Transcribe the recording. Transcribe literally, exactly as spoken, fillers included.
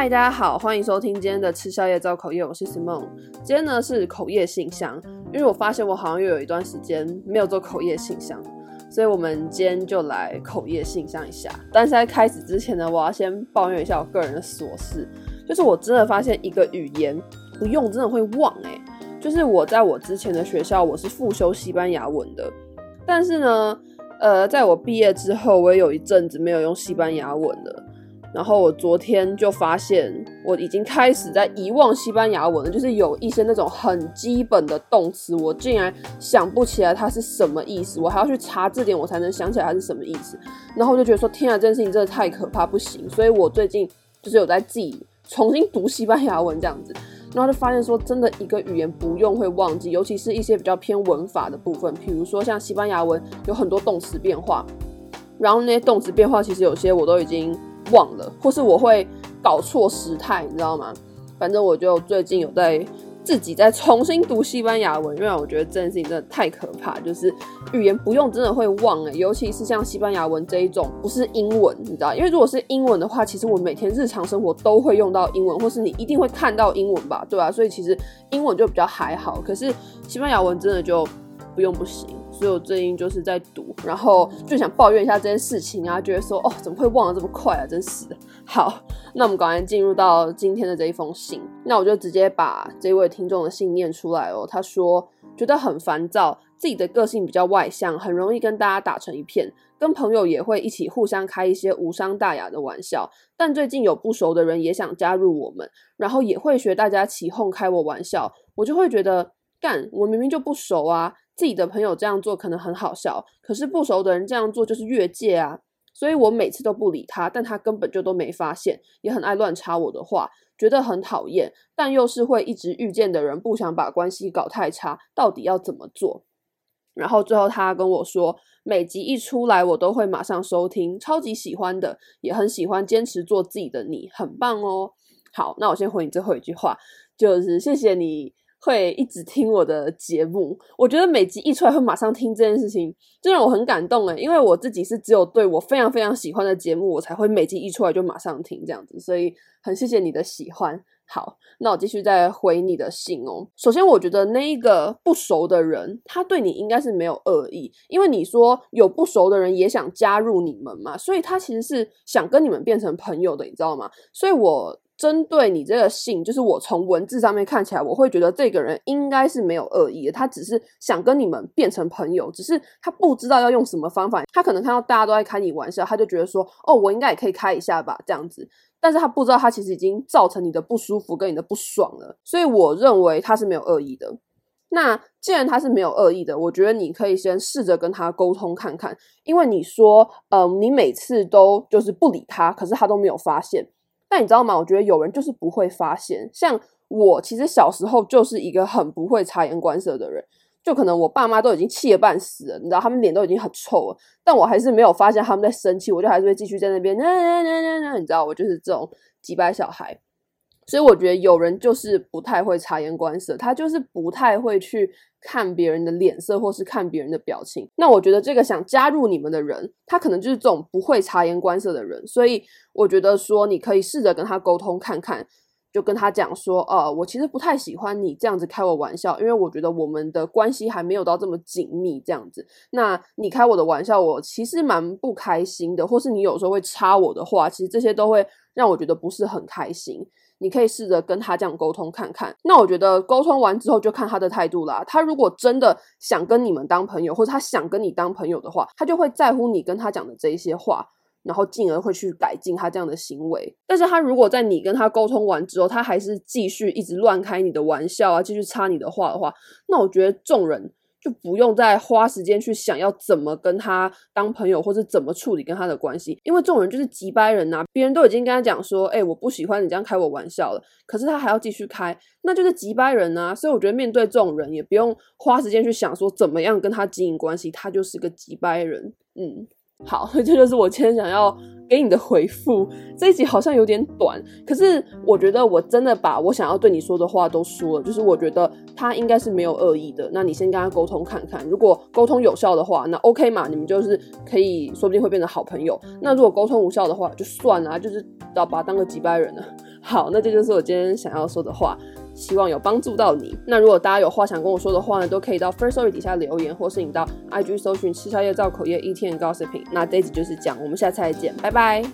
嗨，大家好，欢迎收听今天的吃宵夜造口业，我是 Simone。 今天呢是口业信箱，因为我发现我好像又有一段时间没有做口业信箱，所以我们今天就来口业信箱一下。但是在开始之前呢，我要先抱怨一下我个人的琐事，就是我真的发现一个语言不用真的会忘哎、欸。就是我在我之前的学校我是复修西班牙文的，但是呢呃，在我毕业之后我也有一阵子没有用西班牙文了，然后我昨天就发现我已经开始在遗忘西班牙文了，就是有一些那种很基本的动词我竟然想不起来它是什么意思，我还要去查字典我才能想起来它是什么意思，然后我就觉得说天啊，这件事情真的太可怕，不行。所以我最近就是有在自己重新读西班牙文这样子，然后就发现说真的一个语言不用会忘记，尤其是一些比较偏文法的部分，比如说像西班牙文有很多动词变化，然后那些动词变化其实有些我都已经忘了，或是我会搞错时态，你知道吗？反正我就最近有在自己在重新读西班牙文，因为我觉得这件事情真的太可怕，就是语言不用真的会忘了、欸、尤其是像西班牙文这一种不是英文，你知道，因为如果是英文的话，其实我每天日常生活都会用到英文，或是你一定会看到英文吧，对啊，所以其实英文就比较还好，可是西班牙文真的就不用不行。所以我最近就是在读，然后就想抱怨一下这件事情啊，觉得说哦怎么会忘得这么快啊，真是的。好，那我们赶快进入到今天的这一封信，那我就直接把这位听众的信念出来哦。他说觉得很烦躁，自己的个性比较外向，很容易跟大家打成一片，跟朋友也会一起互相开一些无伤大雅的玩笑，但最近有不熟的人也想加入我们，然后也会学大家起哄开我玩笑，我就会觉得干，我明明就不熟啊，自己的朋友这样做可能很好笑，可是不熟的人这样做就是越界啊，所以我每次都不理他，但他根本就都没发现，也很爱乱插我的话，觉得很讨厌，但又是会一直遇见的人，不想把关系搞太差，到底要怎么做？然后最后他跟我说，每集一出来我都会马上收听，超级喜欢的，也很喜欢坚持做自己的你，很棒哦。好，那我先回你最后一句话，就是谢谢你会一直听我的节目，我觉得每集一出来会马上听这件事情就让我很感动耶，因为我自己是只有对我非常非常喜欢的节目我才会每集一出来就马上听这样子，所以很谢谢你的喜欢。好，那我继续再回你的信哦。首先我觉得那一个不熟的人他对你应该是没有恶意，因为你说有不熟的人也想加入你们嘛，所以他其实是想跟你们变成朋友的，你知道吗？所以我针对你这个信，就是我从文字上面看起来我会觉得这个人应该是没有恶意的，他只是想跟你们变成朋友，只是他不知道要用什么方法，他可能看到大家都在开你玩笑，他就觉得说哦我应该也可以开一下吧这样子，但是他不知道他其实已经造成你的不舒服跟你的不爽了，所以我认为他是没有恶意的。那既然他是没有恶意的，我觉得你可以先试着跟他沟通看看，因为你说嗯，你每次都就是不理他，可是他都没有发现，但你知道吗？我觉得有人就是不会发现，像我其实小时候就是一个很不会察言观色的人，就可能我爸妈都已经气得半死了，你知道他们脸都已经很臭了，但我还是没有发现他们在生气，我就还是会继续在那边、呃呃呃呃、你知道我就是这种几百小孩，所以我觉得有人就是不太会察言观色，他就是不太会去看别人的脸色或是看别人的表情。那我觉得这个想加入你们的人他可能就是这种不会察言观色的人，所以我觉得说你可以试着跟他沟通看看，就跟他讲说呃，我其实不太喜欢你这样子开我玩笑，因为我觉得我们的关系还没有到这么紧密这样子，那你开我的玩笑我其实蛮不开心的，或是你有时候会插我的话，其实这些都会让我觉得不是很开心，你可以试着跟他这样沟通看看。那我觉得沟通完之后就看他的态度啦，他如果真的想跟你们当朋友，或者他想跟你当朋友的话，他就会在乎你跟他讲的这一些话，然后进而会去改进他这样的行为。但是他如果在你跟他沟通完之后他还是继续一直乱开你的玩笑啊，继续插你的话的话，那我觉得这种人就不用再花时间去想要怎么跟他当朋友，或是怎么处理跟他的关系，因为这种人就是急掰人啊，别人都已经跟他讲说哎、欸，我不喜欢你这样开我玩笑了，可是他还要继续开，那就是急掰人啊。所以我觉得面对这种人也不用花时间去想说怎么样跟他经营关系，他就是个急掰人。嗯，好，这就是我今天想要给你的回复。这一集好像有点短，可是我觉得我真的把我想要对你说的话都说了，就是我觉得他应该是没有恶意的，那你先跟他沟通看看，如果沟通有效的话那 OK 嘛，你们就是可以说不定会变成好朋友，那如果沟通无效的话就算了，就是把他当个几百人了。好，那这就是我今天想要说的话，希望有帮助到你。那如果大家有话想跟我说的话呢，都可以到 Firstory 底下留言，或是你到 I G 搜寻吃宵夜造口业 Eating and gossiping。 那这一集就是这样，我们下次再见，拜拜。